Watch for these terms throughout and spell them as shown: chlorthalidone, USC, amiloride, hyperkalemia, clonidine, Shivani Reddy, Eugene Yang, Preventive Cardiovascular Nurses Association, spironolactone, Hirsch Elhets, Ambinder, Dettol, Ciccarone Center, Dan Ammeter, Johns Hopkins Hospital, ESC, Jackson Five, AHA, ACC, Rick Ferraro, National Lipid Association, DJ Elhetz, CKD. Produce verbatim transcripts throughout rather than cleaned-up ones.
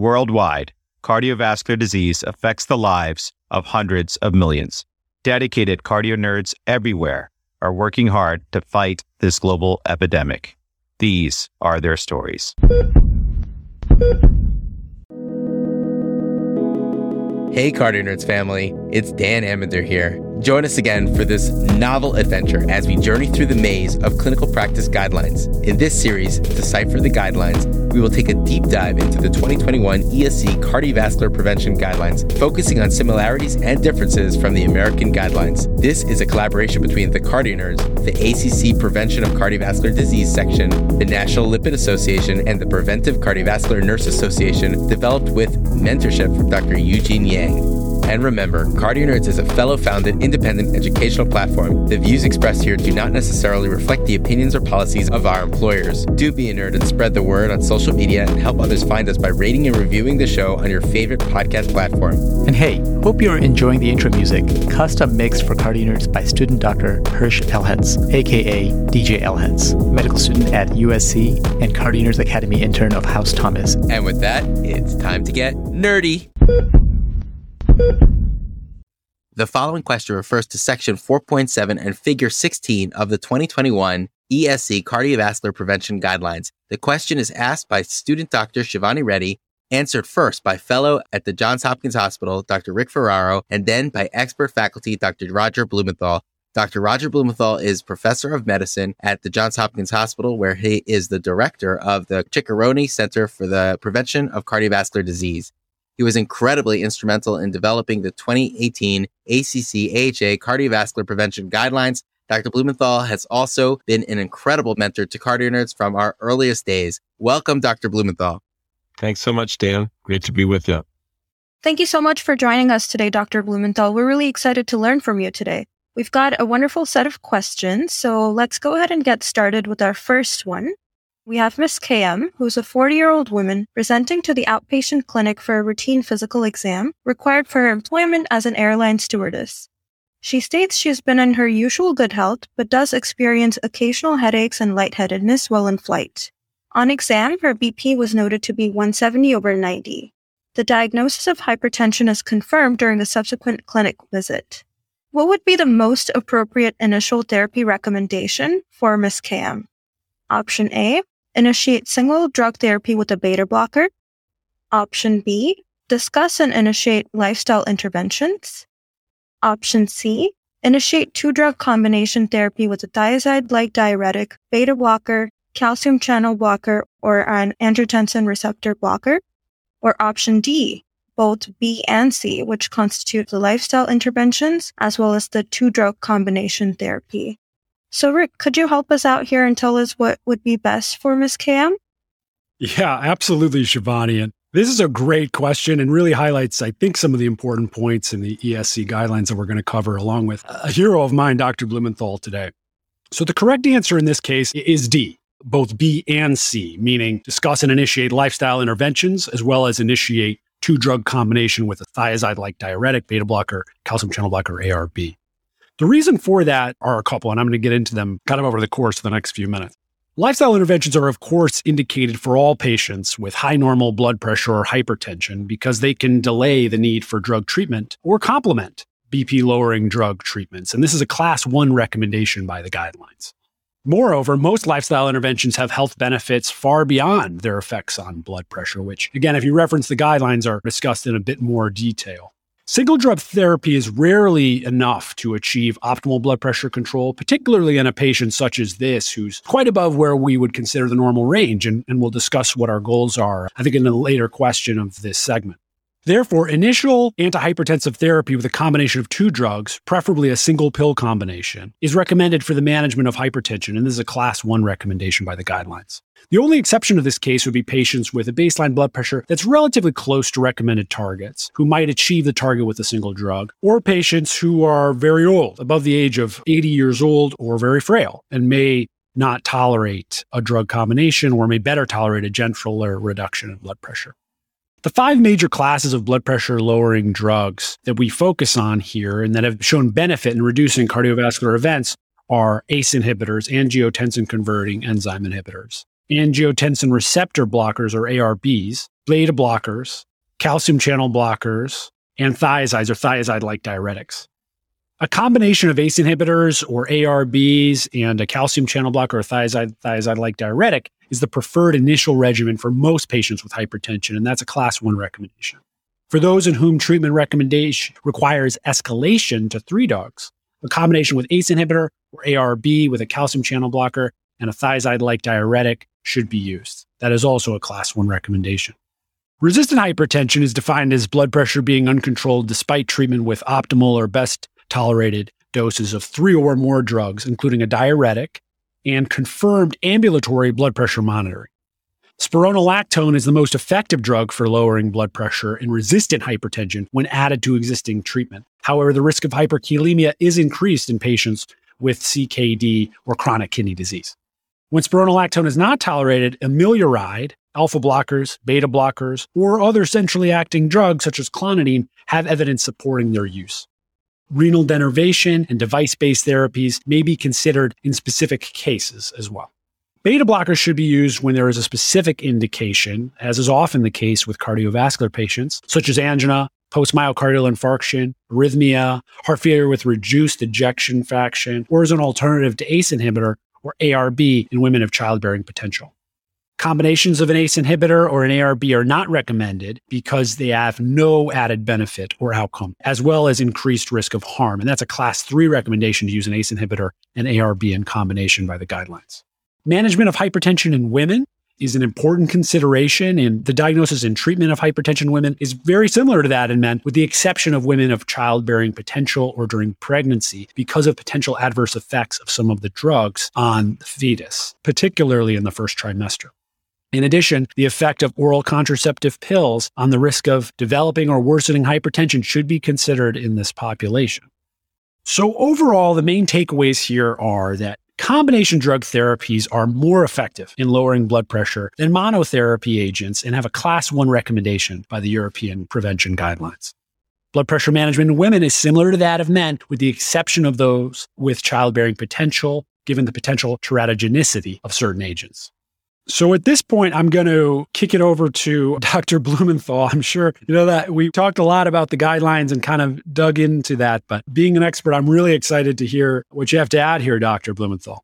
Worldwide, cardiovascular disease affects the lives of hundreds of millions. Dedicated cardio nerds everywhere are working hard to fight this global epidemic. These are their stories. Hey, Cardio Nerds family, it's Dan Ammeter here. Join us again for this novel adventure as we journey through the maze of clinical practice guidelines. In this series, Decipher the Guidelines, we will take a deep dive into the twenty twenty-one E S C Cardiovascular Prevention Guidelines, focusing on similarities and differences from the American guidelines. This is a collaboration between the Cardio Nerds, the A C C Prevention of Cardiovascular Disease Section, the National Lipid Association, and the Preventive Cardiovascular Nurses Association, developed with mentorship from Doctor Eugene Yang. And remember, Cardio Nerds is a fellow-founded, independent educational platform. The views expressed here do not necessarily reflect the opinions or policies of our employers. Do be a nerd and spread the word on social media and help others find us by rating and reviewing the show on your favorite podcast platform. And hey, hope you're enjoying the intro music, custom mixed for Cardio Nerds by student Doctor Hirsch Elhets, a k a. D J Elhetz, medical student at U S C and Cardio Nerds Academy intern of House Thomas. And with that, it's time to get nerdy. The following question refers to Section four point seven and Figure sixteen of the twenty twenty-one E S C Cardiovascular Prevention Guidelines. The question is asked by student Doctor Shivani Reddy, answered first by fellow at the Johns Hopkins Hospital, Doctor Rick Ferraro, and then by expert faculty, Doctor Roger Blumenthal. Doctor Roger Blumenthal is professor of medicine at the Johns Hopkins Hospital, where he is the director of the Ciccarone Center for the Prevention of Cardiovascular Disease. He was incredibly instrumental in developing the twenty eighteen A C C A H A Cardiovascular Prevention Guidelines. Doctor Blumenthal has also been an incredible mentor to Cardio Nerds from our earliest days. Welcome, Doctor Blumenthal. Thanks so much, Dan. Great to be with you. Thank you so much for joining us today, Doctor Blumenthal. We're really excited to learn from you today. We've got a wonderful set of questions, so let's go ahead and get started with our first one. We have Miz K M, who's a forty-year-old woman presenting to the outpatient clinic for a routine physical exam required for her employment as an airline stewardess. She states she's been in her usual good health, but does experience occasional headaches and lightheadedness while in flight. On exam, her B P was noted to be one seventy over ninety. The diagnosis of hypertension is confirmed during a subsequent clinic visit. What would be the most appropriate initial therapy recommendation for Miz K M? Option A. Initiate single drug therapy with a beta blocker. Option B, discuss and initiate lifestyle interventions. Option C, initiate two-drug combination therapy with a thiazide-like diuretic, beta blocker, calcium channel blocker, or an angiotensin receptor blocker. Or option D, both B and C, which constitute the lifestyle interventions as well as the two-drug combination therapy. So, Rick, could you help us out here and tell us what would be best for Miz K M? Yeah, absolutely, Shivani. And this is a great question and really highlights, I think, some of the important points in the E S C guidelines that we're going to cover, along with a hero of mine, Doctor Blumenthal, today. So the correct answer in this case is D, both B and C, meaning discuss and initiate lifestyle interventions, as well as initiate two-drug combination with a thiazide-like diuretic, beta blocker, calcium channel blocker, A R B. The reason for that are a couple, and I'm going to get into them kind of over the course of the next few minutes. Lifestyle interventions are, of course, indicated for all patients with high normal blood pressure or hypertension because they can delay the need for drug treatment or complement B P-lowering drug treatments. And this is a class one recommendation by the guidelines. Moreover, most lifestyle interventions have health benefits far beyond their effects on blood pressure, which, again, if you reference the guidelines, are discussed in a bit more detail. Single drug therapy is rarely enough to achieve optimal blood pressure control, particularly in a patient such as this, who's quite above where we would consider the normal range, and, and we'll discuss what our goals are, I think, in a later question of this segment. Therefore, initial antihypertensive therapy with a combination of two drugs, preferably a single pill combination, is recommended for the management of hypertension, and this is a class one recommendation by the guidelines. The only exception to this case would be patients with a baseline blood pressure that's relatively close to recommended targets, who might achieve the target with a single drug, or patients who are very old, above the age of eighty years old, or very frail, and may not tolerate a drug combination or may better tolerate a gentler reduction in blood pressure. The five major classes of blood pressure-lowering drugs that we focus on here and that have shown benefit in reducing cardiovascular events are A C E inhibitors, angiotensin-converting enzyme inhibitors, angiotensin receptor blockers, or A R Bs, beta blockers, calcium channel blockers, and thiazides, or thiazide-like diuretics. A combination of A C E inhibitors or A R Bs and a calcium channel blocker or thiazide, thiazide-like diuretic is the preferred initial regimen for most patients with hypertension, and that's a class one recommendation. For those in whom treatment recommendation requires escalation to three dogs, a combination with A C E inhibitor or A R B with a calcium channel blocker and a thiazide-like diuretic should be used. That is also a class one recommendation. Resistant hypertension is defined as blood pressure being uncontrolled despite treatment with optimal or best tolerated doses of three or more drugs, including a diuretic, and confirmed ambulatory blood pressure monitoring. Spironolactone is the most effective drug for lowering blood pressure in resistant hypertension when added to existing treatment. However, the risk of hyperkalemia is increased in patients with C K D or chronic kidney disease. When spironolactone is not tolerated, amiloride, alpha blockers, beta blockers, or other centrally acting drugs such as clonidine have evidence supporting their use. Renal denervation and device-based therapies may be considered in specific cases as well. Beta blockers should be used when there is a specific indication, as is often the case with cardiovascular patients, such as angina, post-myocardial infarction, arrhythmia, heart failure with reduced ejection fraction, or as an alternative to A C E inhibitor or A R B in women of childbearing potential. Combinations of an A C E inhibitor or an A R B are not recommended because they have no added benefit or outcome, as well as increased risk of harm. And that's a class three recommendation to use an A C E inhibitor and A R B in combination by the guidelines. Management of hypertension in women is an important consideration, and the diagnosis and treatment of hypertension in women is very similar to that in men, with the exception of women of childbearing potential or during pregnancy because of potential adverse effects of some of the drugs on the fetus, particularly in the first trimester. In addition, the effect of oral contraceptive pills on the risk of developing or worsening hypertension should be considered in this population. So overall, the main takeaways here are that combination drug therapies are more effective in lowering blood pressure than monotherapy agents and have a class one recommendation by the European Prevention Guidelines. Blood pressure management in women is similar to that of men, with the exception of those with childbearing potential, given the potential teratogenicity of certain agents. So at this point, I'm going to kick it over to Doctor Blumenthal. I'm sure you know that we talked a lot about the guidelines and kind of dug into that, but being an expert, I'm really excited to hear what you have to add here, Doctor Blumenthal.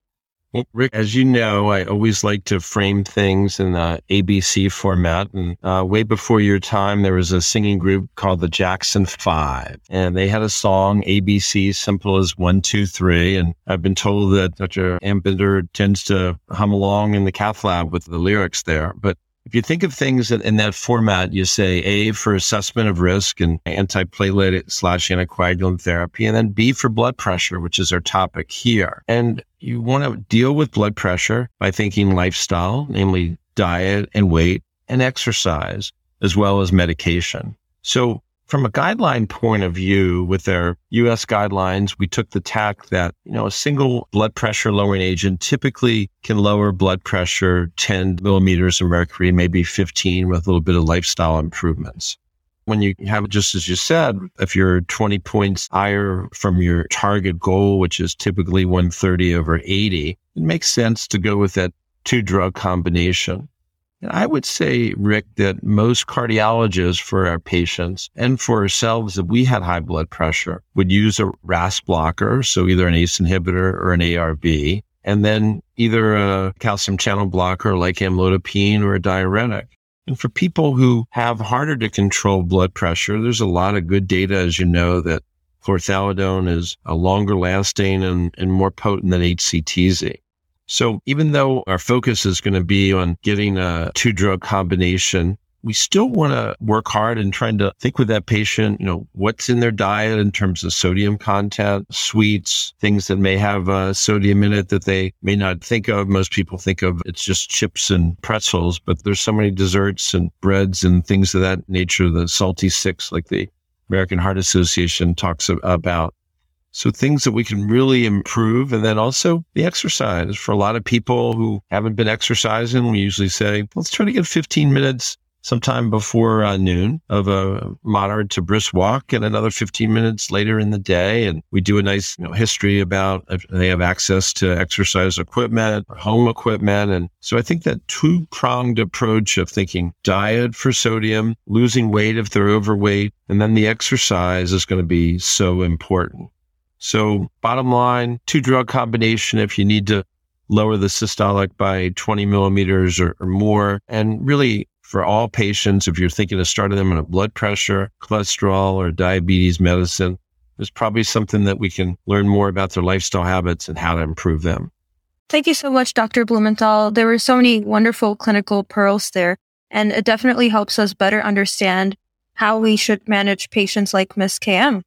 Well, Rick, as you know, I always like to frame things in the A B C format. And uh, way before your time, there was a singing group called the Jackson Five, and they had a song, A B C, simple as one, two, three. And I've been told that Doctor Ambinder tends to hum along in the cath lab with the lyrics there. But if you think of things in that format, you say A for assessment of risk and antiplatelet slash anticoagulant therapy, and then B for blood pressure, which is our topic here. And you want to deal with blood pressure by thinking lifestyle, namely diet and weight and exercise, as well as medication. So from a guideline point of view, with our U S guidelines, we took the tack that, you know, a single blood pressure lowering agent typically can lower blood pressure ten millimeters of mercury, maybe fifteen with a little bit of lifestyle improvements. When you have, just as you said, if you're twenty points higher from your target goal, which is typically one thirty over eighty, it makes sense to go with that two drug combination. And I would say, Rick, that most cardiologists for our patients and for ourselves, if we had high blood pressure, would use a R A S blocker, so either an A C E inhibitor or an A R B, and then either a calcium channel blocker like amlodipine or a diuretic. And for people who have harder to control blood pressure, there's a lot of good data, as you know, that chlorthalidone is a longer lasting and, and more potent than H C T Z. So even though our focus is going to be on getting a two-drug combination, we still want to work hard and trying to think with that patient, you know, what's in their diet in terms of sodium content, sweets, things that may have uh, sodium in it that they may not think of. Most people think of it's just chips and pretzels, but there's so many desserts and breads and things of that nature, the salty six, like the American Heart Association talks about. So things that we can really improve, and then also the exercise. For a lot of people who haven't been exercising, we usually say, let's try to get fifteen minutes sometime before uh, noon of a moderate to brisk walk, and another fifteen minutes later in the day. And we do a nice you know, history about if they have access to exercise equipment, or home equipment. And so I think that two-pronged approach of thinking diet for sodium, losing weight if they're overweight, and then the exercise is going to be so important. So bottom line, two-drug combination if you need to lower the systolic by twenty millimeters or, or more. And really, for all patients, if you're thinking of starting them on a blood pressure, cholesterol, or diabetes medicine, there's probably something that we can learn more about their lifestyle habits and how to improve them. Thank you so much, Doctor Blumenthal. There were so many wonderful clinical pearls there, and it definitely helps us better understand how we should manage patients like Miz K M.